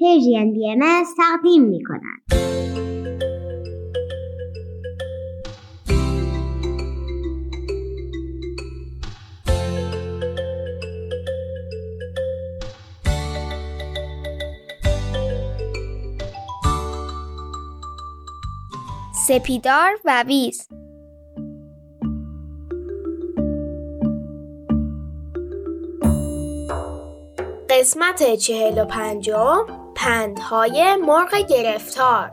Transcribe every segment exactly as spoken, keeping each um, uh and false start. پرژین بی ام از تقدیم می‌کنند. سپیدار و ویز. قسمت چهل و پنجم، پندهای مرغ گرفتار.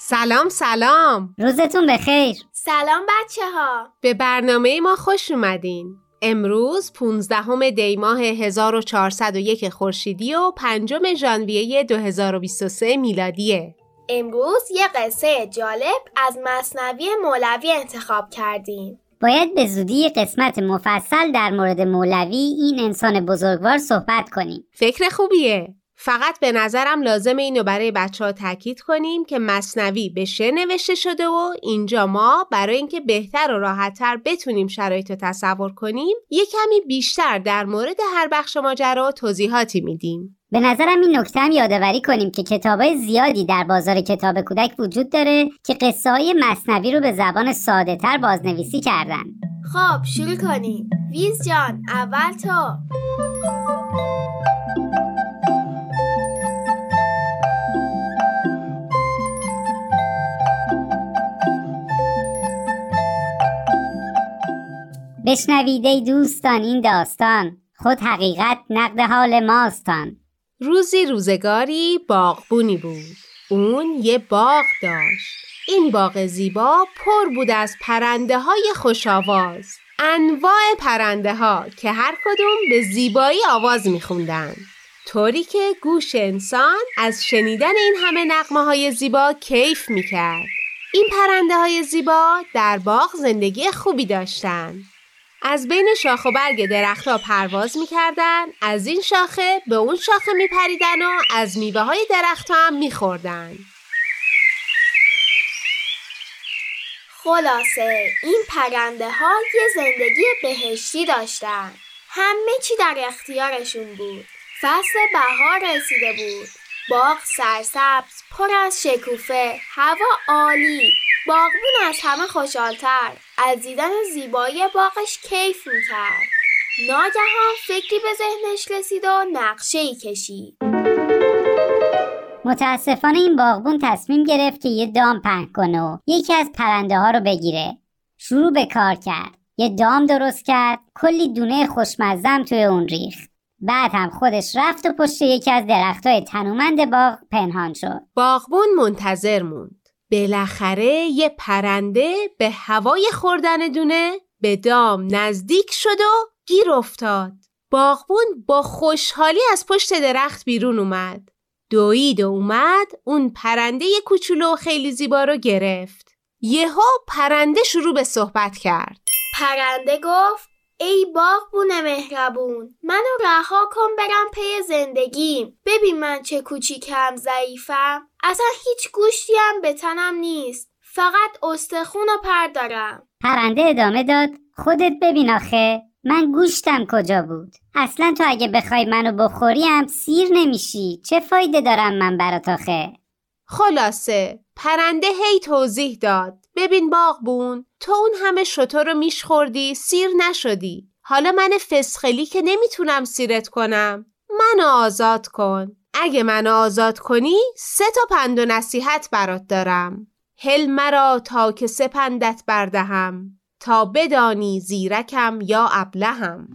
سلام سلام، روزتون بخیر. سلام بچه ها، به برنامه ما خوش اومدین. امروز پانزدهم دی ماه هزار و چهارصد و یک خورشیدی و پنجم ژانویه دو هزار و بیست و سه میلادیه. امروز یه قصه جالب از مثنوی مولوی انتخاب کردیم. باید به زودی قسمت مفصل در مورد مولوی، این انسان بزرگوار، صحبت کنیم. فکر خوبیه. فقط به نظرم لازمه اینو برای بچه‌ها تأکید کنیم که مثنوی به شعر نوشته شده و اینجا ما برای اینکه بهتر و راحت‌تر بتونیم شرایط رو تصور کنیم، یه کمی بیشتر در مورد هر بخش ماجرا توضیحاتی میدیم. به نظرم این نکته هم یادآوری کنیم که کتابای زیادی در بازار کتاب کودک وجود داره که قصه‌های مثنوی رو به زبان ساده‌تر بازنویسی کردن. خب شروع کنیم. ویز جان، اول تو. بشنوید ای دوستان این داستان، خود حقیقت نقد حال ماستان. روزی روزگاری باغبونی بود. اون یه باغ داشت. این باغ زیبا پر بود از پرنده های خوش آواز. انواع پرنده ها که هر کدوم به زیبایی آواز میخوندن، طوری که گوش انسان از شنیدن این همه نغمه های زیبا کیف میکرد. این پرنده های زیبا در باغ زندگی خوبی داشتن. از بین شاخ و برگ درخت‌ها پرواز می‌کردن، از این شاخه به اون شاخه می‌پریدن و از میوه‌های درخت‌ها هم می‌خوردن. خلاصه این پرنده‌ها یه زندگی بهشتی داشتن. همه چی در اختیارشون بود. فصل بهار رسیده بود. باغ سرسبز، پر از شکوفه، هوا عالی. باغبون از همه خوشحال‌تر، از دیدن زیبایی باغش کیف می‌کرد. ناگهان فکری به ذهنش رسید و نقشه‌ای کشید. متأسفانه این باغبون تصمیم گرفت که یه دام پهن کنه و یکی از پرنده‌ها رو بگیره. شروع به کار کرد. یه دام درست کرد، کلی دونه خوشمزه توی اون ریخت. بعد هم خودش رفت و پشت یکی از درخت‌های تنومند باغ پنهان شد. باغبون منتظر موند. بالاخره یه پرنده به هوای خوردن دونه به دام نزدیک شد و گیر افتاد. باغبون با خوشحالی از پشت درخت بیرون اومد. دوید و اومد اون پرنده کوچولو خیلی زیبا رو گرفت. یهو پرنده شروع به صحبت کرد. پرنده گفت: ای باغبون مهربون، منو رها کن برم پی زندگیم. ببین من چه کوچیکم، ضعیفم، اصلا هیچ گوشتی هم به تنم نیست، فقط استخون و پر دارم. پرنده ادامه داد: خودت ببین آخه، من گوشتم کجا بود؟ اصلا تو اگه بخوای منو بخوریم سیر نمیشی، چه فایده دارم من برات آخه؟ خلاصه پرنده هی توضیح داد: ببین باغبون، تو اون همه شتر رو میشخوردی سیر نشدی، حالا من فسخلی که نمیتونم سیرت کنم، منو آزاد کن. اگه منو آزاد کنی سه تا پند و نصیحت برات دارم. هل مرا تا که سه پندت بردهم، تا بدانی زیرکم یا ابلهم.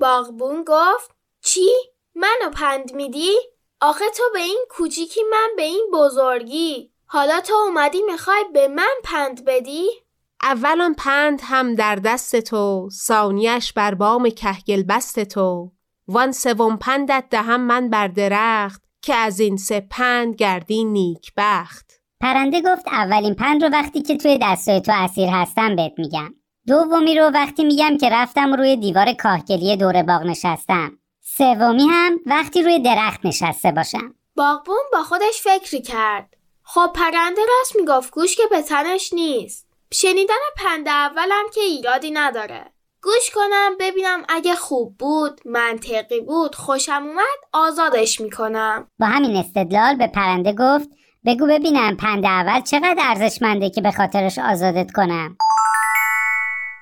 باغبون گفت: چی؟ منو پند میدی؟ آخه تو به این کوچیکی، من به این بزرگی، حالا تو اومدی میخوای به من پند بدی؟ اولان پند هم در دست تو، ثانیش بر بام کهگل بست تو. وان سوم پندت دهم من بر درخت، که از این سه پند گردی نیک بخت. پرنده گفت اولین پند رو وقتی که توی دستای تو اسیر هستم بهت میگم. دومی رو وقتی میگم که رفتم روی دیوار کاهگلی دور باغ نشستم. سومی هم وقتی روی درخت نشسته باشم. باغبون با خودش فکری کرد. خب پرنده راست میگفت، گوش که به تنش نیست. شنیدن پند اولم که ایرادی نداره. گوش کنم ببینم اگه خوب بود، منطقی بود، خوشم اومد آزادش میکنم. با همین استدلال به پرنده گفت بگو ببینم پند اول چقدر ارزشمنده که به خاطرش آزادت کنم.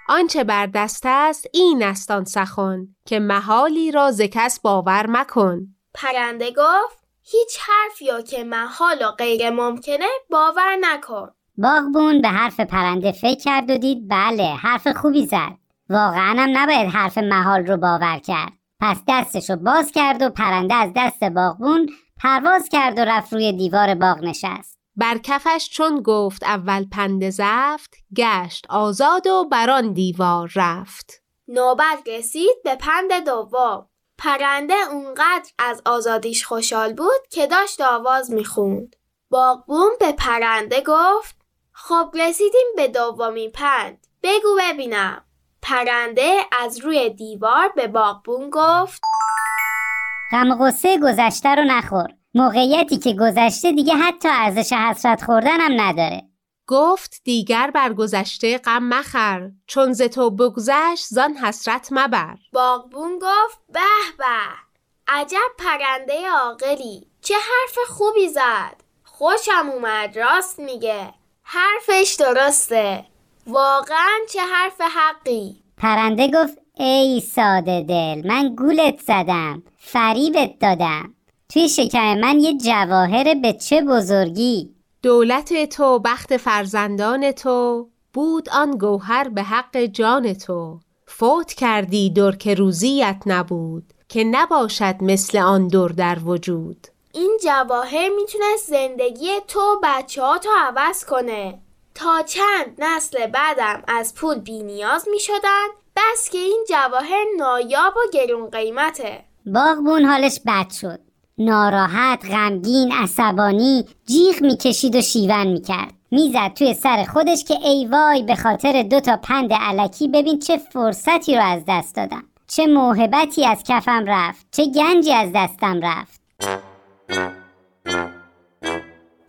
آنچه بر دست است این است آن سخن، که محالی را ز کس باور مکن. پرنده گفت هیچ حرفی یا که محال و غیر ممکنه باور نکن. باغبون به حرف پرنده فکر کرد و دید بله حرف خوبی زد. واقعا هم نباید حرف محال رو باور کرد. پس دستشو باز کرد و پرنده از دست باغبون پرواز کرد و رفت روی دیوار باغ نشست. بر کفش چون گفت اول پند زفت، گشت آزاد و بران دیوار رفت. نوبت رسید به پند دوم. پرنده اونقدر از آزادیش خوشحال بود که داشت آواز میخوند. باغبون به پرنده گفت خب رسیدیم به دومین پند، بگو ببینم. پرنده از روی دیوار به باغبون گفت غم و غصه گذشته رو نخور، موقعیتی که گذشته دیگه حتی ارزش حسرت خوردن هم نداره. گفت دیگر بر گذشته غم مخور، چون ز تو بگذشت زان حسرت مبر. باغبون گفت به به عجب پرنده عاقلی، چه حرف خوبی زد، خوشم اومد، راست میگه، حرفش درسته، واقعا چه حرف حقی. پرنده گفت ای ساده دل، من گولت زدم، فریبت دادم، توی شکم من یه جواهر به چه بزرگی. دولت تو بخت فرزندان تو، بود آن گوهر به حق جان تو. فوت کردی در که روزیت نبود، که نباشد مثل آن در در وجود. این جواهر میتونه زندگی تو و بچه ها تو عوض کنه. تا چند نسل بعدم از پول بی نیاز میشدن، بس که این جواهر نایاب و گرون قیمته. باغبون حالش بد شد، ناراحت، غمگین، عصبانی، جیغ میکشید و شیون میکرد. میزد توی سر خودش که ای وای به خاطر دو تا پند الکی ببین چه فرصتی رو از دست دادم، چه موهبتی از کفم رفت، چه گنجی از دستم رفت.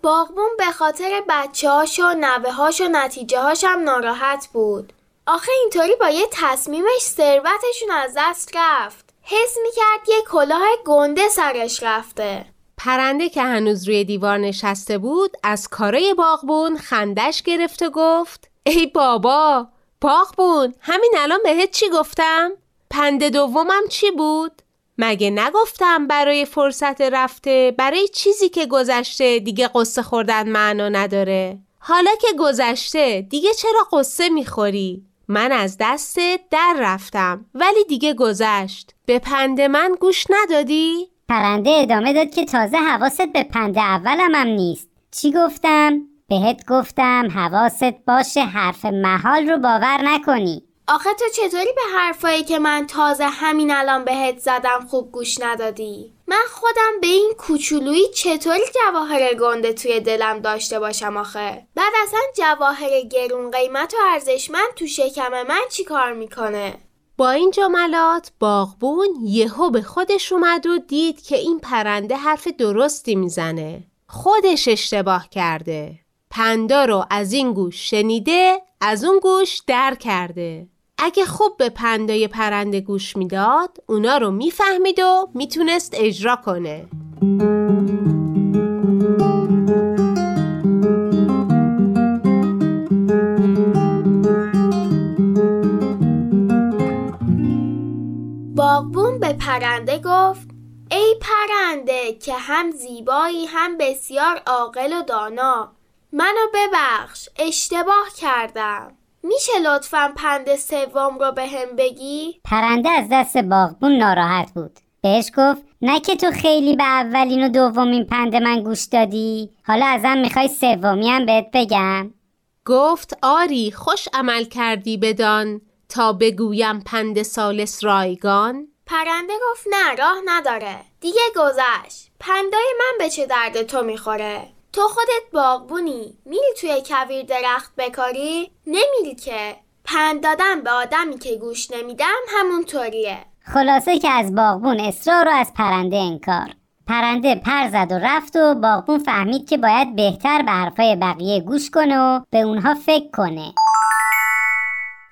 باغبون به خاطر بچه‌هاش و نوه‌هاش و نتیجه‌هاش هم ناراحت بود. آخه اینطوری با یه تصمیمش ثروتشون از دست رفت. حس میکرد یه کلاه گنده سرش رفته. پرنده که هنوز روی دیوار نشسته بود از کارای باغبون خندش گرفت و گفت ای بابا باغبون، همین الان بهت چی گفتم؟ پند دومم چی بود؟ مگه نگفتم برای فرصت رفته، برای چیزی که گذشته دیگه قصه خوردن معنا نداره. حالا که گذشته دیگه چرا قصه میخوری؟ من از دست در رفتم ولی دیگه گذشت، به پند من گوش ندادی؟ پرنده ادامه داد که تازه حواست به پند اولم هم نیست. چی گفتم؟ بهت گفتم حواست باشه حرف محال رو باور نکنی. آخه تو چطوری به حرفایی که من تازه همین الان بهت زدم خوب گوش ندادی؟ من خودم به این کوچولویی چطوری جواهر گنده توی دلم داشته باشم آخه؟ بعد اصلا جواهر گرون قیمت و ارزشمند تو شکم من چی کار میکنه؟ با این جملات باغبون یهو به خودش اومد و دید که این پرنده حرف درستی میزنه. خودش اشتباه کرده. پندا رو از این گوش شنیده، از اون گوش در کرده. اگه خوب به پندای پرنده گوش میداد، اونا رو میفهمید و میتونست اجرا کنه. باغبون به پرنده گفت ای پرنده که هم زیبایی هم بسیار عاقل و دانا، منو ببخش اشتباه کردم، میشه لطفاً پند سوم رو به هم بگی؟ پرنده از دست باغبون ناراحت بود. بهش گفت نه که تو خیلی به اولین و دومین پند من گوش دادی، حالا ازم میخوای سومی هم بهت بگم؟ گفت آری خوش عمل کردی بدان، تا بگویم پند ثالث رایگان. پرنده گفت نه راه نداره. دیگه گذشت. پندای من به چه درد تو میخوره؟ تو خودت باغبونی، میری توی کویر درخت بکاری؟ نمیری که. پند دادن به آدمی که گوش نمیدم همونطوریه. خلاصه که از باغبون اصرار و از پرنده انکار. پرنده پر زد و رفت و باغبون فهمید که باید بهتر به حرفای بقیه گوش کنه و به اونها فکر کنه.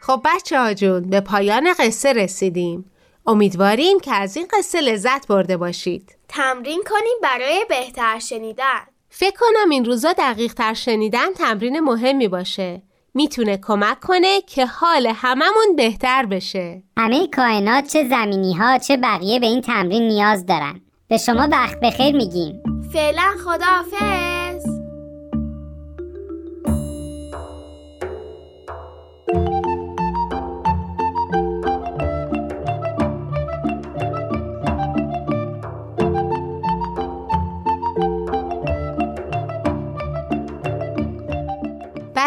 خب بچه‌ها جون، به پایان قصه رسیدیم. امیدواریم که از این قصه لذت برده باشید. تمرین کنیم برای بهتر شنیدن. فکر کنم این روزا دقیق تر شنیدن تمرین مهمی باشه. میتونه کمک کنه که حال هممون بهتر بشه. همه کائنات، چه زمینی ها چه بقیه، به این تمرین نیاز دارن. به شما وقت بخیر میگیم. فعلا خداحافظ.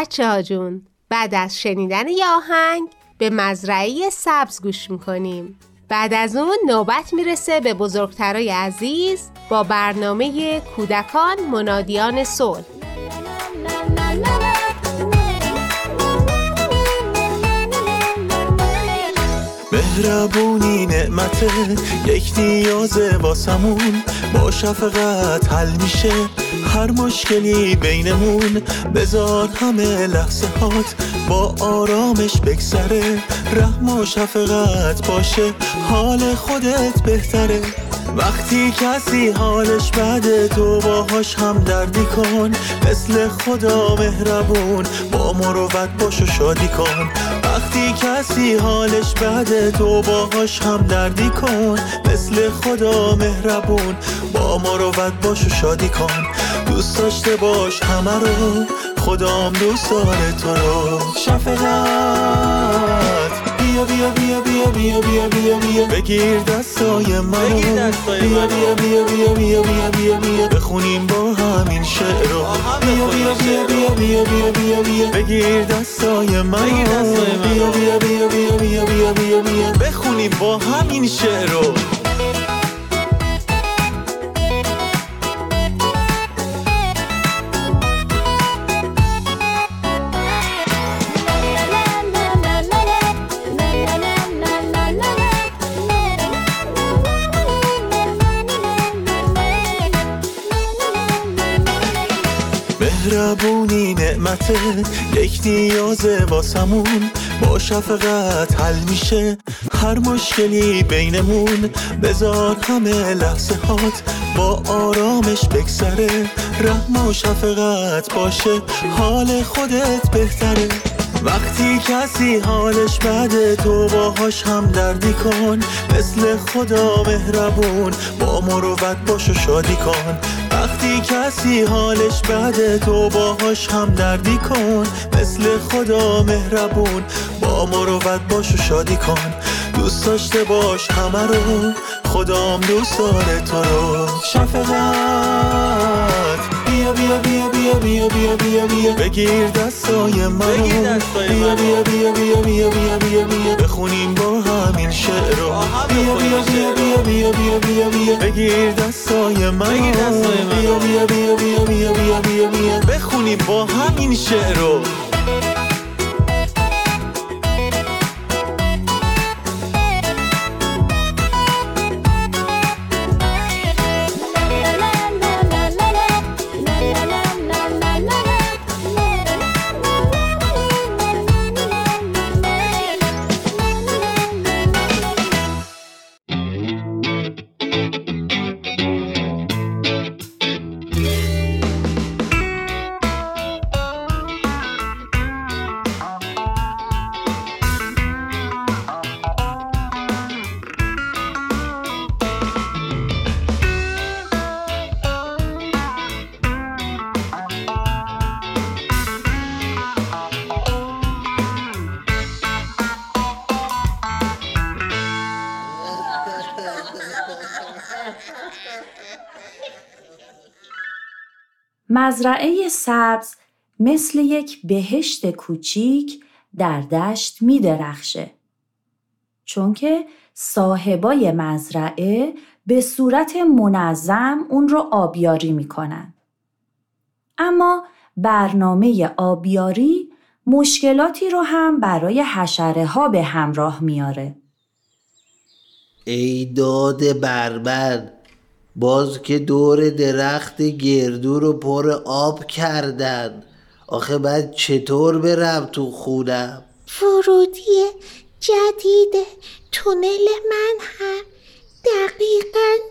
بچه ها جون، بعد از شنیدن یه آهنگ به مزرعه سبز گوش میکنیم. بعد از اون نوبت میرسه به بزرگترای عزیز با برنامه کودکان منادیان صلح. مهربونی نعمته، یک نیازه واسمون، با شفقت حل میشه هر مشکلی بینمون. بذار همه لحظهات با آرامش بگذره، رحم و شفقت باشه حال خودت بهتره. وقتی کسی حالش بده تو باهاش هم دردی کن، مثل خدا مهربون با مروت باشو شادی کن. وقتی کسی حالش بده تو باهاش هم دردی کن، مثل خدا مهربون با مروت باشو شادی کن. دوست داشته باش همه رو، خدام دوست داره تو رو. شفقت بیا بیا بیا بیا بیا بیا بیا بیا، بگیر دستای منو، بیا بیا بیا بیا بیا بیا بیا بیا، بخونیم با همین شعر رو. بیا بیا بیا بیا بیا بیا بیا بیا، بگیر دستای منو، بیا بیا بیا بیا بیا بیا بیا بیا، بخونیم با همین شعر رو. مهربونی نعمته، یک نیازه واسمون، با شفقت حل میشه هر مشکلی بینمون. بذار همه لحظهات با آرامش بگذره، رحم و شفقت باشه حال خودت بهتره. وقتی کسی حالش بده تو باهاش هم دردی کن، مثل خدا مهربون با مروت باشو شادی کن. وقتی کسی حالش بده تو باهاش هم دردی کن، مثل خدا مهربون با مروت باشو شادی کن. دوست داشته باش همه رو، خدام دوست داره تو رو. شفقت بیا بیا بیا بیا بیا بیا بیا بیا، بگیر دستای منو، بیا بیا بیا بیا بیا بیا بیا بیا، بخونیم با همین شعر رو. بیا بیا بیا بیا بیا بیا بیا بیا، بگیر دستای منو، بیا بیا بیا بیا بیا بیا بیا بیا، بخونیم با همین شعر رو. مزرعه سبز مثل یک بهشت کوچیک در دشت می درخشه، چون که صاحبای مزرعه به صورت منظم اون رو آبیاری میکنن. اما برنامه آبیاری مشکلاتی رو هم برای حشره ها به همراه میاره. ای داد بربر، باز که دور درخت گردو رو پر آب کردن، آخه بعد چطور برم تو خونم؟ ورودی جدید تونل من هم دقیقاً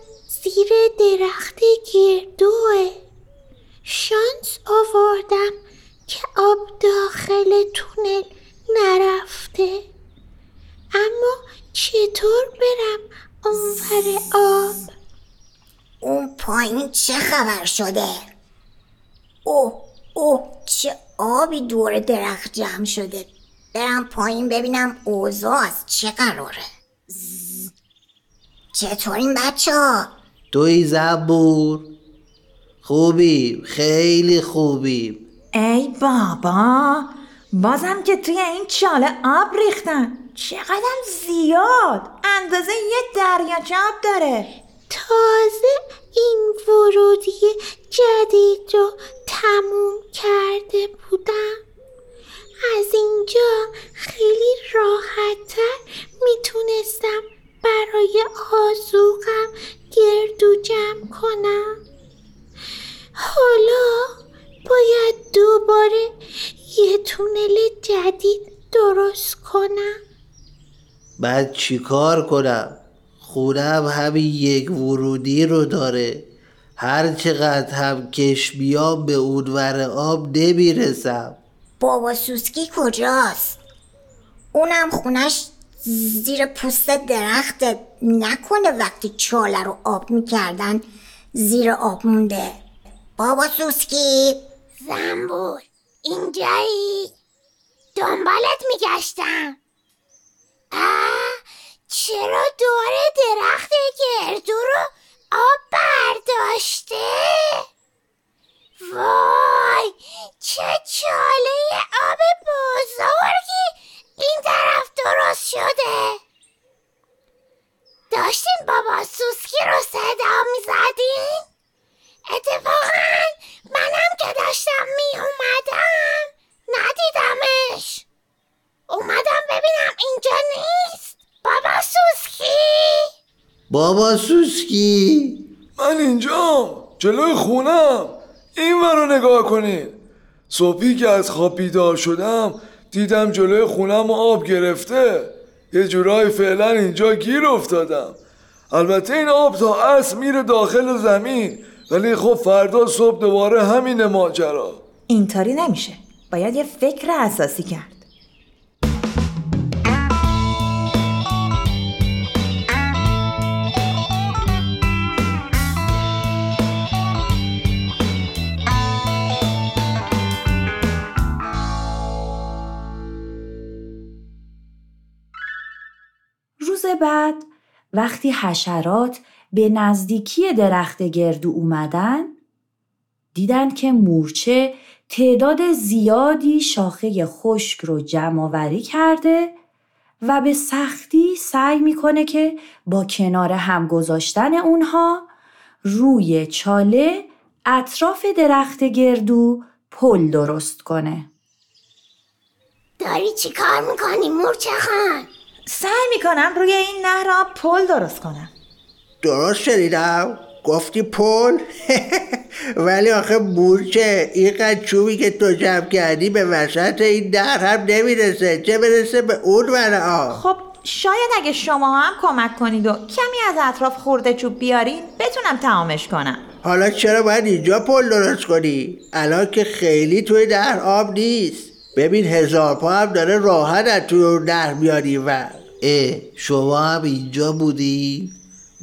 زیر درخت گردوه. شانس آوردم که آب داخل تونل نرفته، اما چطور برم اون پر آب؟ اون پایین چه خبر شده؟ اوه اوه چه آبی دور درخت جمع شده. برم پایین ببینم اوضاع از چه قراره. چطورین بچه ها؟ توی زبور خوبیم، خیلی خوبیم. ای بابا، بازم که توی این چاله آب ریختن، چقدر زیاد، اندازه یه دریاچه آب داره. تازه این ورودی جدید رو تموم کرده بودم. از اینجا خیلی راحت‌تر میتونستم برای آذوقم گردو جمع کنم. حالا باید دوباره یه تونل جدید درست کنم. بعد چی کار کنم؟ خونم همین یک ورودی رو داره، هر چقدر هم کش بیام به اونور آب نمیرسم. بابا سوسکی کجاست؟ اونم خونش زیر پوست درخته، نکنه وقتی چاله رو آب میکردن زیر آب مونده. بابا سوسکی، زنبور اینجایی، دنبالت میگشتم. آه چرا دور درخت گردو رو آب برداشته؟ وای چه چاله آب بزرگی این طرف درست شده. داشتین بابا سوسکی رو صدا میزدین؟ اتفاقا منم که داشتم می اومدم ندیدمش. اومدم ببینم اینجا نیست. بابا سوسکی، بابا سوسکی، من اینجا جلوی خونم، این ور رو نگاه کنین. صبحی که از خواب بیدار شدم دیدم جلوی خونم آب گرفته، یه جورایی فعلا اینجا گیر افتادم. البته این آب تا اصل میره داخل زمین، ولی خب فردا صبح دوباره همین ماجرا. اینطوری نمیشه، باید یه فکر اساسی کرد. روز بعد وقتی حشرات به نزدیکی درخت گردو اومدن، دیدن که مورچه تعداد زیادی شاخه خشک رو جمع‌آوری کرده و به سختی سعی میکنه که با کنار هم گذاشتن اونها روی چاله اطراف درخت گردو پل درست کنه. داری چی کار میکنی مورچه خان؟ سعی میکنم روی این نهر آب پل درست کنم. درست شدیدم؟ گفتی پل؟ ولی آخه مورچه اینقدر چوبی که تو جمع کردی به وسط این در هم نمیرسه، چه برسه به اون ور آب. خب شاید اگه شما هم کمک کنید و کمی از اطراف خورده چوب بیارید بتونم تمامش کنم. حالا چرا باید اینجا پل درست کنی؟ الان که خیلی توی در آب نیست. ببین هزار پا هم داره راحت از تو در بیاری. و اه شما هم اینجا بودی؟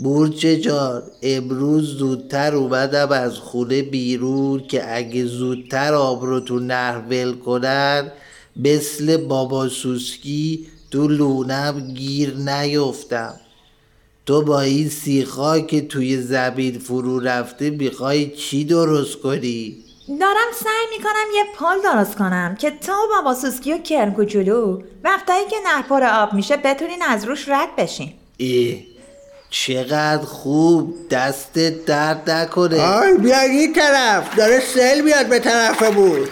مورچه جان، امروز زودتر اومدم از خونه بیرون که اگه زودتر آب رو تو نهر ول کنن مثل بابا سوسکی تو لونم گیر نیفتم. تو با این سیخا که توی زمین فرو رفته میخوای چی درست کنی؟ دارم سعی میکنم یه پل درست کنم که تا بابا سوسکی و کرم کوچولو وقتایی که نهر پر آب میشه بتونین از روش رد بشین. ای چقدر خوب، دستت درد نکنه. آی بیا این طرف، داره سیل میاد به طرفمون.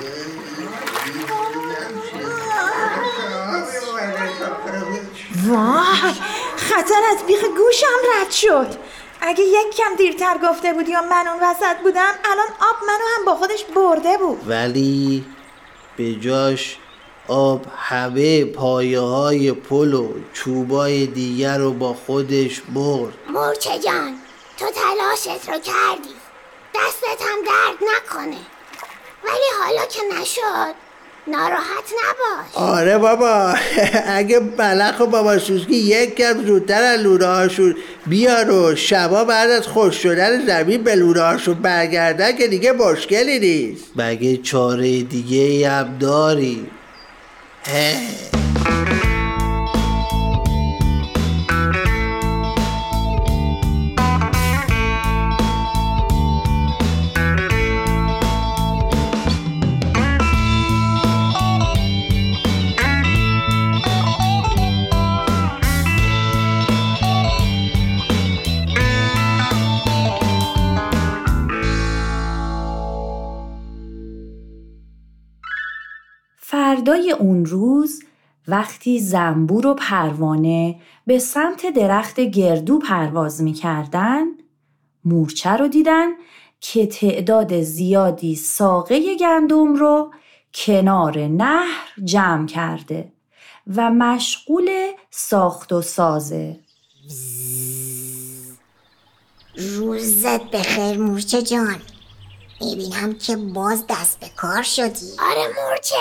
وای خطر از بیخ گوشم رد شد. اگه یک کم دیرتر گفته بودی یا من اون وسط بودم، الان آب منو هم با خودش برده بود. ولی به جاش آب همه پایه های پل و چوبای دیگر رو با خودش برد. مورچه جان تو تلاشت رو کردی، دستت هم درد نکنه، ولی حالا که نشد ناراحت نباش. آره بابا اگه بلخ و بابا سوسکی یک کم زودتر از لوره هاشون بیار و شبا بعد از خوش شدن زمین به لوره هاشون برگردن که دیگه مشکلی نیست. مگه چاره دیگه هم داری؟ فردای اون روز وقتی زنبور و پروانه به سمت درخت گردو پرواز می‌کردن، مورچه رو دیدن که تعداد زیادی ساقه گندم رو کنار نهر جمع کرده و مشغول ساخت و سازه. روزت بخیر مورچه جان، می‌بینم که باز دست به کار شدی. آره مورچه،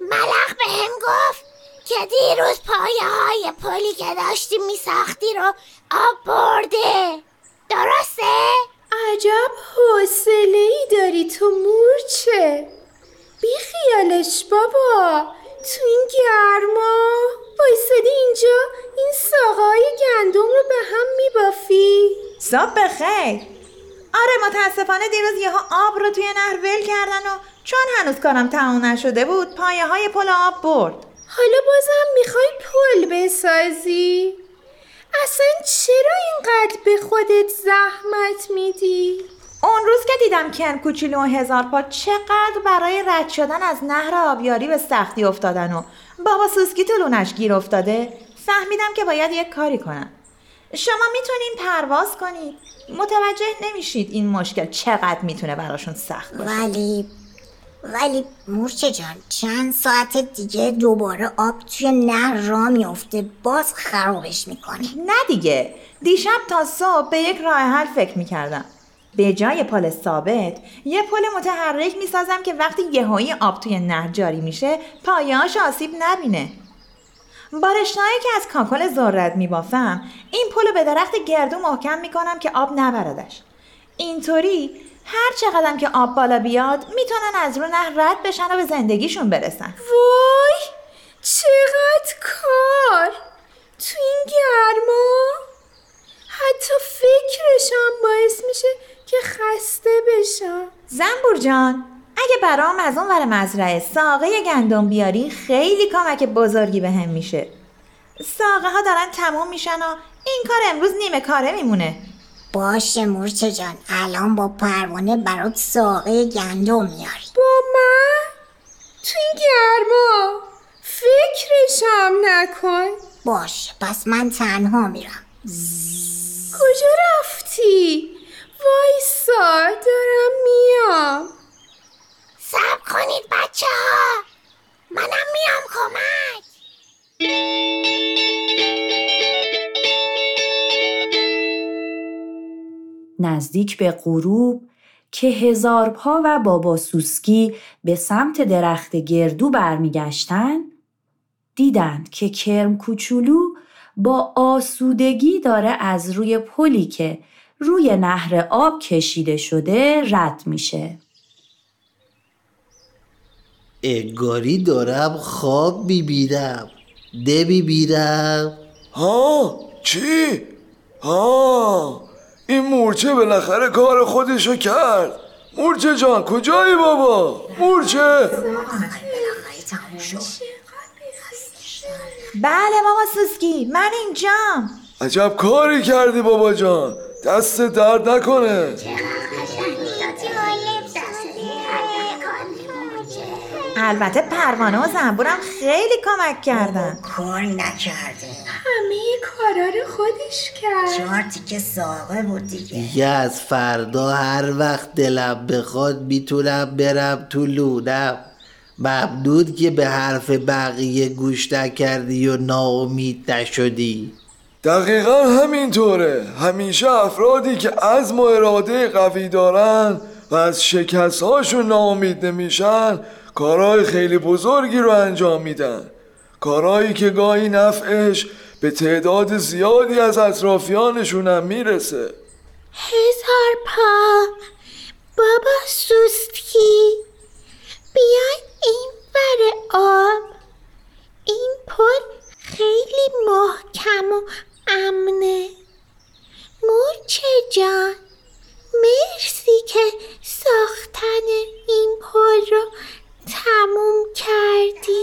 ملخ به هم گفت که دیروز پایه های پلی که داشتی می ساختی رو آب برده، درسته؟ عجب حوصله ای داری تو مورچه، بی خیالش بابا، تو این گرما بایستادی اینجا این ساقه‌های گندم رو به هم می بافی؟ صبح بخیر. آره متاسفانه دیروز یه ها آب رو توی نهر ول کردن و چون هنوز کارم تمام نشده بود پایه های پل آب برد. حالا بازم میخوای پل بسازی؟ اصلا چرا اینقدر به خودت زحمت میدی؟ اون روز که دیدم کن کوچولو و هزار پا چقدر برای رد شدن از نهر آبیاری به سختی افتادن و بابا سوسکی تو لونش گیر افتاده، فهمیدم که باید یک کاری کنم. شما میتونین پرواز کنید، متوجه نمیشید این مشکل چقدر میتونه براشون سخت باشه. ولی ولی مورچه جان چند ساعت دیگه دوباره آب توی نهر را میفته، باز خرابش میکنه. نه دیگه، دیشب تا صبح به یک راه حل فکر میکردم. به جای پل ثابت یه پل متحرک میسازم که وقتی یهویی آب توی نهر جاری میشه پایه‌اش آسیب نبینه. بارشنایی که از کاکل ذرت میبافم این پلو به درخت گردو محکم میکنم که آب نبردش. اینطوری هر چقدرم که آب بالا بیاد میتونن از رو نهر رد بشن و به زندگیشون برسن. وای چقدر کار، تو این گرما حتی فکرشم باعث میشه که خسته بشم. زنبور جان اگه برام از اون ور مزرعه ساقه گندم بیاری خیلی کمک بزرگی به هم میشه. ساقه ها دارن تموم میشن و این کار امروز نیمه کاره میمونه. باشه مورچه جان، الان با پروانه برات ساقه گندم میاری. با من؟ تو این گرما فکرشم نکن. باشه پس من تنها میرم. کجا رفتی؟ وایسا دارم میام. صبر کنید بچه ها، منم میام کمک. نزدیک به غروب که هزارپا و بابا سوسکی به سمت درخت گردو برمیگشتن، دیدند که کرم کوچولو با آسودگی داره از روی پلی که روی نهر آب کشیده شده رد میشه. انگاری دارم خواب میبینم، نمیبینم. ها چی؟ ها این مورچه بالاخره کار خودشو کرد. مورچه جان کجایی بابا؟ مورچه؟ بله بابا سوسکی من اینجام. عجب کاری کردی بابا جان، دست درد نکنه. البته پروانه و زنبورم خیلی کمک کردن. کاری نکردیم، همه کارا رو خودش کرد. چهارتی که ساقه بود دیگه. دیگه از فردا هر وقت دلم بخواد میتونم برم تو لونم. ممنون که به حرف بقیه گوش نکردی و ناامید نشدی. دقیقا همینطوره. همیشه افرادی که عزم و اراده قوی دارن و از شکست‌هاشون ناامید نمیشن کارهای خیلی بزرگی رو انجام میدن، کارهایی که گاهی نفعش به تعداد زیادی از اطرافیانشون هم میرسه. هزار پا بابا سوسکی بیاین این بر آب، این پل خیلی محکم و امنه. مورچه جان مرسی که ساختن این پل رو تموم کردی.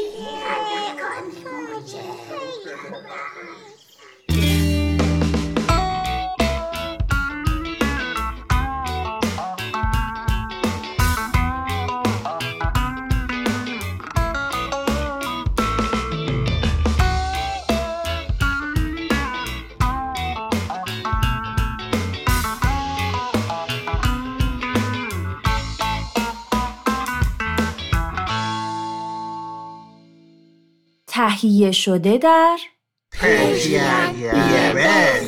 تهیه شده در پرژین بی ام اس.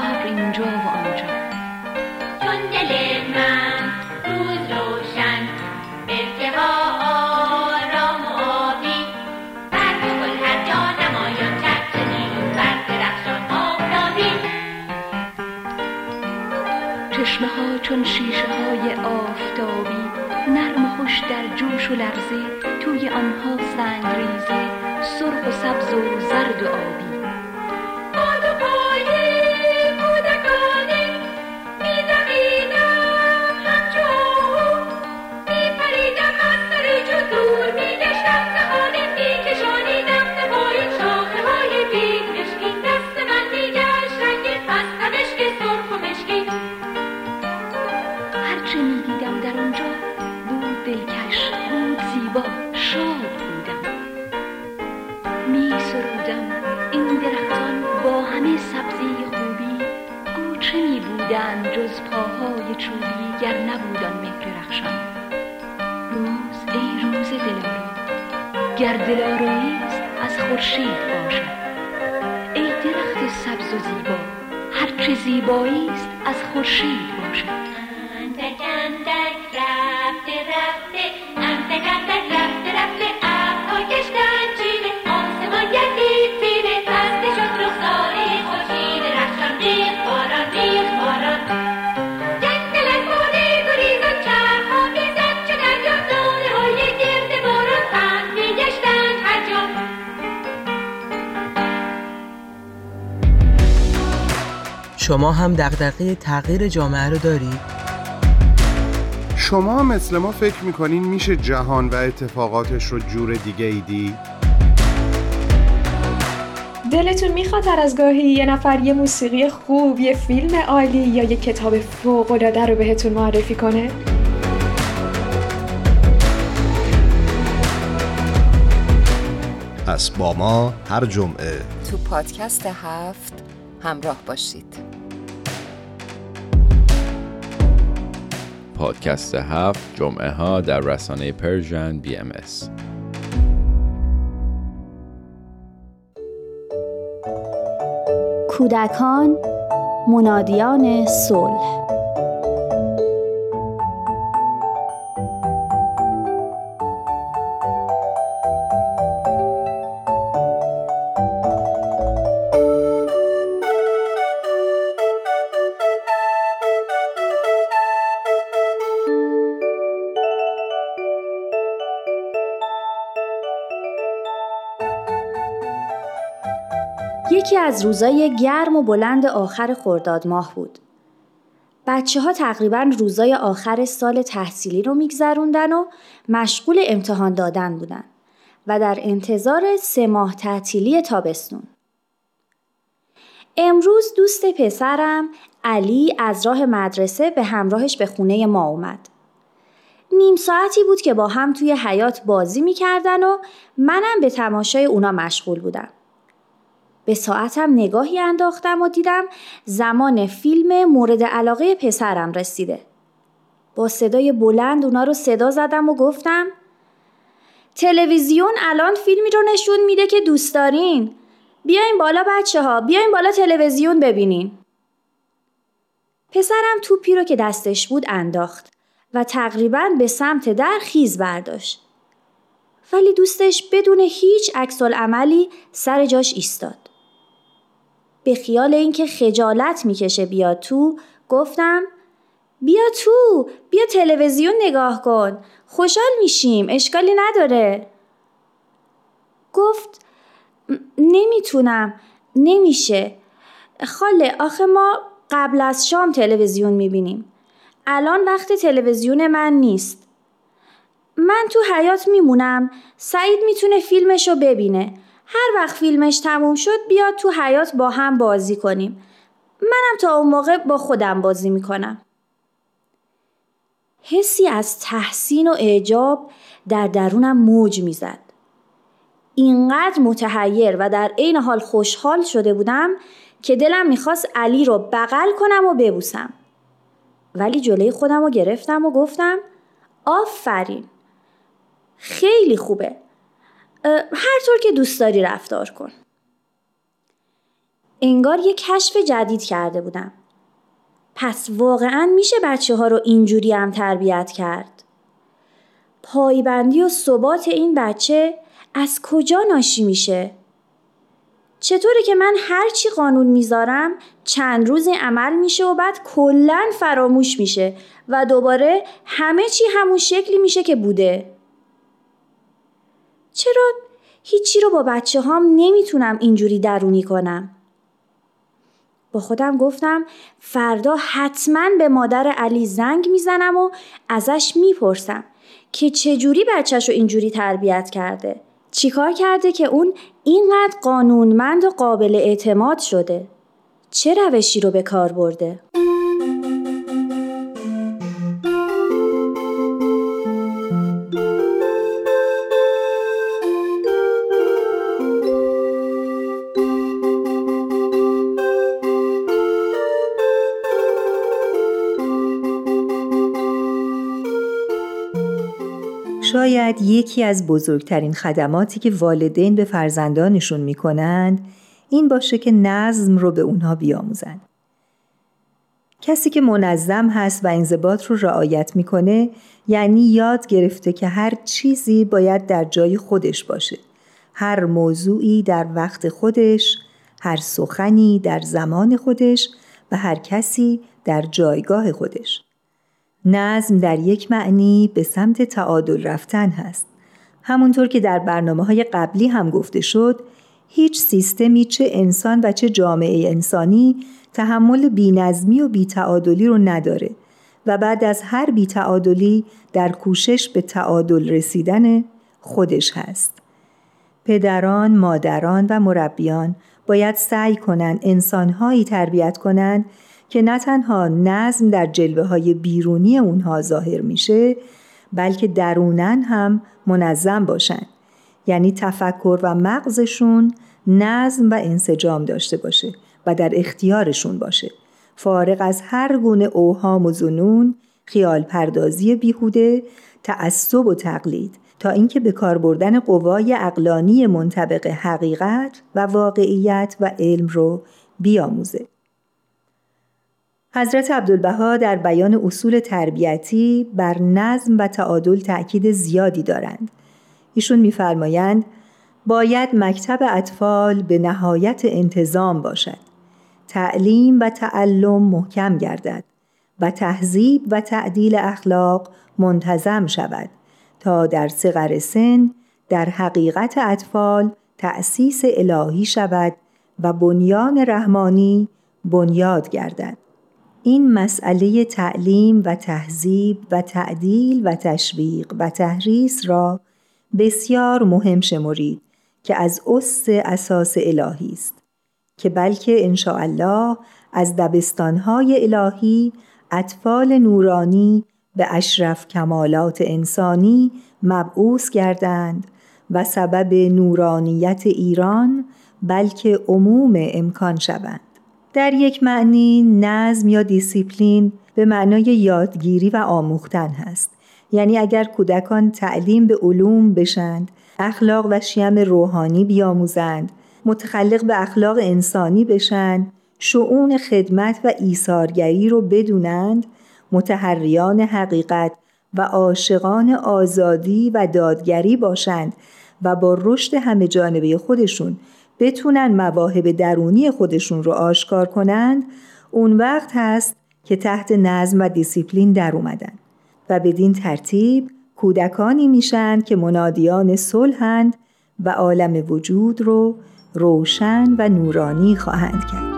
Come on, چشمه ها چون شیشه های آفتابی نرم و خوش در جوش و لرزه، توی آنها سنگ ریزه سرخ و سبز و زرد و آبی. جز پاهای چوبی گر نبودان مهر رخشان. روز ای روز دلارا، گر دلاراییست از خورشید باشد. ای درخت سبز و زیبا، هر چه زیباییست از خورشید باشد. اندک اندک رفته رفته، اندک اندک رفته رفته، ابرها گشتن چیره، آسمان گردید تیره، خسته شد رخسار خورشید رخشان. ریخت باران، ریخت باران، شما هم دغدغه تغییر جامعه رو دارید؟ شما مثل ما فکر میکنین میشه جهان و اتفاقاتش رو جور دیگه ای دید؟ دلتون میخواد هر از گاهی یه نفر یه موسیقی خوب، یه فیلم عالی یا یه کتاب فوق‌العاده رو بهتون معرفی کنه؟ پس با ما هر جمعه تو پادکست هفت همراه باشید. پادکست هفت، جمعه ها در رسانه پرژن بی ام اس. کودکان منادیان صلح. یکی از روزای گرم و بلند آخر خرداد ماه بود. بچه ها تقریباً روزای آخر سال تحصیلی رو میگذروندن و مشغول امتحان دادن بودن و در انتظار سه ماه تعطیلی تابستون. امروز دوست پسرم علی از راه مدرسه به همراهش به خونه ما اومد. نیم ساعتی بود که با هم توی حیاط بازی میکردن و منم به تماشای اونا مشغول بودم. به ساعتم نگاهی انداختم و دیدم زمان فیلم مورد علاقه پسرم رسیده. با صدای بلند اونا رو صدا زدم و گفتم تلویزیون الان فیلمی رو نشون میده که دوست دارین. بیاین بالا بچه ها، بیاین بالا تلویزیون ببینین. پسرم توپی رو که دستش بود انداخت و تقریباً به سمت در خیز برداشت. ولی دوستش بدون هیچ عکس‌العملی سر جاش ایستاد. به خیال اینکه خجالت میکشه بیا تو، گفتم بیا تو، بیا تلویزیون نگاه کن، خوشحال میشیم، اشکالی نداره. گفت نمیتونم، نمیشه خاله، آخه ما قبل از شام تلویزیون میبینیم، الان وقت تلویزیون من نیست. من تو حیاط میمونم، سعید میتونه فیلمشو ببینه، هر وقت فیلمش تموم شد بیاد تو حیاط با هم بازی کنیم. منم تا اون موقع با خودم بازی میکنم. حسی از تحسین و اعجاب در درونم موج میزد. اینقدر متحیر و در عین حال خوشحال شده بودم که دلم میخواست علی رو بغل کنم و ببوسم. ولی جلوی خودم رو گرفتم و گفتم آفرین، خیلی خوبه، هر طور که دوست داری رفتار کن. انگار یه کشف جدید کرده بودم. پس واقعاً میشه بچه ها رو اینجوری هم تربیت کرد. پایبندی و ثبات این بچه از کجا ناشی میشه؟ چطوره که من هر چی قانون میذارم چند روزی عمل میشه و بعد کلاً فراموش میشه و دوباره همه چی همون شکلی میشه که بوده؟ چرا هیچی رو با بچه هام نمیتونم اینجوری درونی کنم؟ با خودم گفتم فردا حتماً به مادر علی زنگ میزنم و ازش میپرسم که چجوری بچه‌شو اینجوری تربیت کرده؟ چیکار کرده که اون اینقدر قانونمند و قابل اعتماد شده؟ چه روشی رو به کار برده؟ شاید یکی از بزرگترین خدماتی که والدین به فرزندانشون میکنند این باشه که نظم رو به اونها بیاموزن. کسی که منظم هست و انضباط رو رعایت میکنه یعنی یاد گرفته که هر چیزی باید در جای خودش باشه. هر موضوعی در وقت خودش، هر سخنی در زمان خودش و هر کسی در جایگاه خودش. نظم در یک معنی به سمت تعادل رفتن هست. همونطور که در برنامه‌های قبلی هم گفته شد، هیچ سیستمی چه انسان و چه جامعه انسانی تحمل بی‌نظمی و بی‌تعادلی رو نداره و بعد از هر بی‌تعادلی در کوشش به تعادل رسیدن خودش هست. پدران، مادران و مربیان باید سعی کنند انسان‌هایی تربیت کنند که نه تنها نظم در جلوه‌های بیرونی اونها ظاهر میشه بلکه درونن هم منظم باشن، یعنی تفکر و مغزشون نظم و انسجام داشته باشه و در اختیارشون باشه، فارغ از هر گونه اوهام و ظنون، خیال پردازی بیهوده، تعصب و تقلید، تا اینکه به کار بردن قوای عقلانی منطبق حقیقت و واقعیت و علم رو بیاموزه. حضرت عبدالبها در بیان اصول تربیتی بر نظم و تعادل تأکید زیادی دارند. ایشون می‌فرمایند باید مکتب اطفال به نهایت انتظام باشد. تعلیم و تعلم محکم گردد و تهذیب و تعدیل اخلاق منتظم شود تا در صغر سن در حقیقت اطفال تأسیس الهی شود و بنیان رحمانی بنیاد گردد. این مسئله تعلیم و تهذیب و تعدیل و تشویق و تحریص را بسیار مهم شمرید که از اس اساس الهی است که بلکه ان شاء الله از دبستان‌های الهی اطفال نورانی به اشرف کمالات انسانی مبعوث گردند و سبب نورانیت ایران بلکه عموم امکان شوند. در یک معنی نظم یا دیسیپلین به معنای یادگیری و آموختن هست. یعنی اگر کودکان تعلیم به علوم بشند، اخلاق و شیم روحانی بیاموزند، متخلق به اخلاق انسانی بشند، شؤون خدمت و ایثارگری رو بدونند، متحریان حقیقت و عاشقان آزادی و دادگری باشند و با رشد همه جانبه خودشون بتونن مواهب درونی خودشون رو آشکار کنند، اون وقت هست که تحت نظم و دیسیپلین در اومدن و بدین ترتیب کودکانی میشن که منادیان صلحند و عالم وجود رو روشن و نورانی خواهند کرد.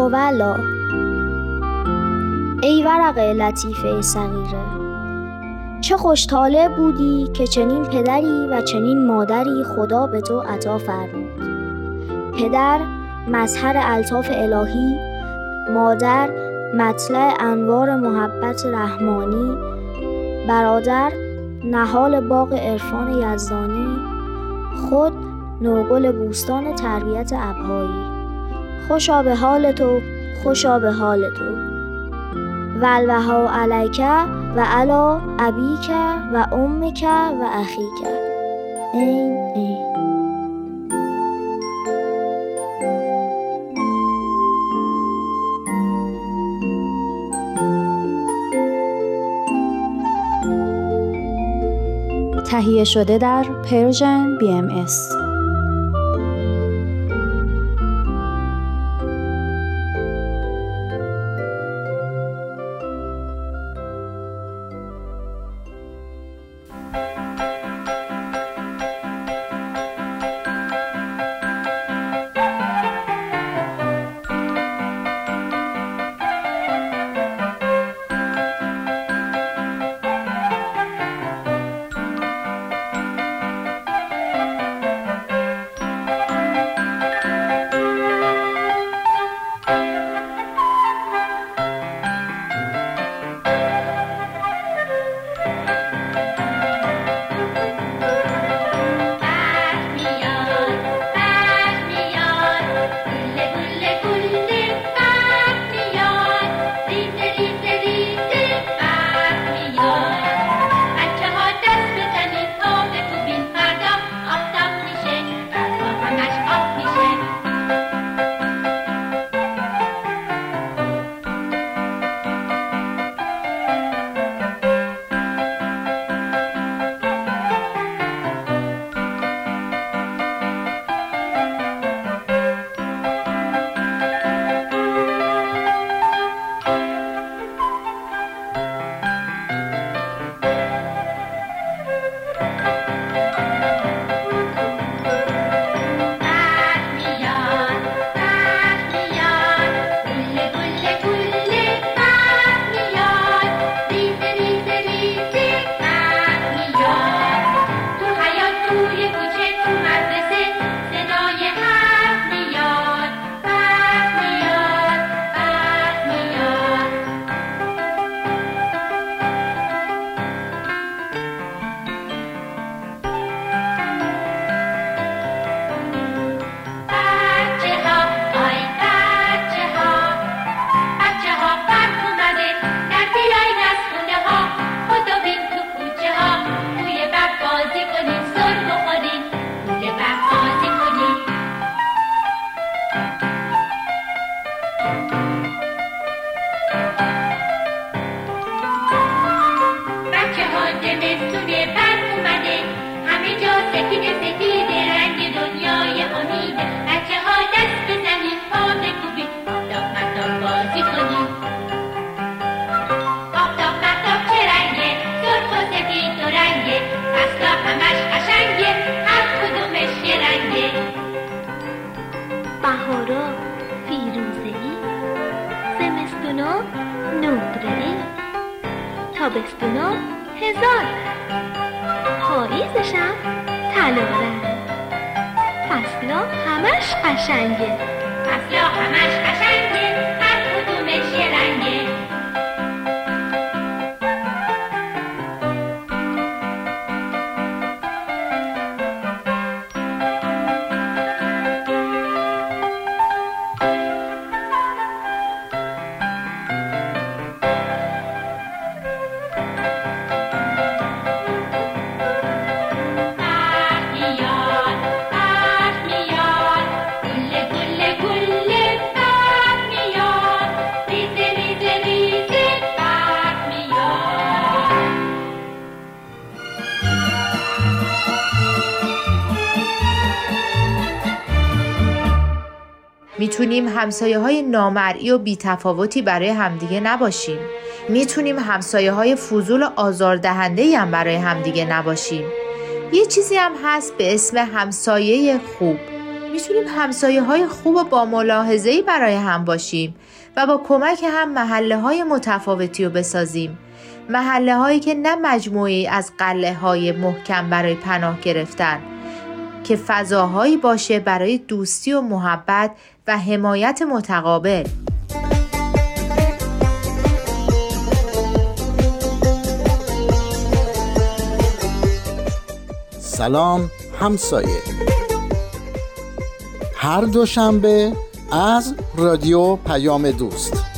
هولا ای ورق لطیفه صغیره، چه خوش طالب بودی که چنین پدری و چنین مادری خدا به تو عطا فرمود. پدر مظهر الطاف الهی، مادر مطلع انوار محبت رحمانی، برادر نهال باغ عرفان یزدانی، خود نوگل بوستان تربیت ابهایی. خوشا به حال تو، خوشا به حال تو. والبها علیک و علی ابیک و امک و اخیک. این این تهیه شده در پرژن بی ام اس. میتونیم همسایه‌های نامرئی و بی‌تفاوتی برای همدیگه نباشیم. میتونیم همسایه‌های فضول و آزاردهنده‌ای هم برای همدیگه نباشیم. یه چیزی هم هست به اسم همسایه خوب. میتونیم همسایه‌های خوب و با ملاحظه‌ای برای هم باشیم و با کمک هم محله‌های متفاوتی رو بسازیم. محله‌هایی که نه مجموعه‌ای از قلعه‌های محکم برای پناه گرفتن، که فضاهایی باشه برای دوستی و محبت و حمایت متقابل. سلام همسایه، هر دوشنبه از رادیو پیام دوست.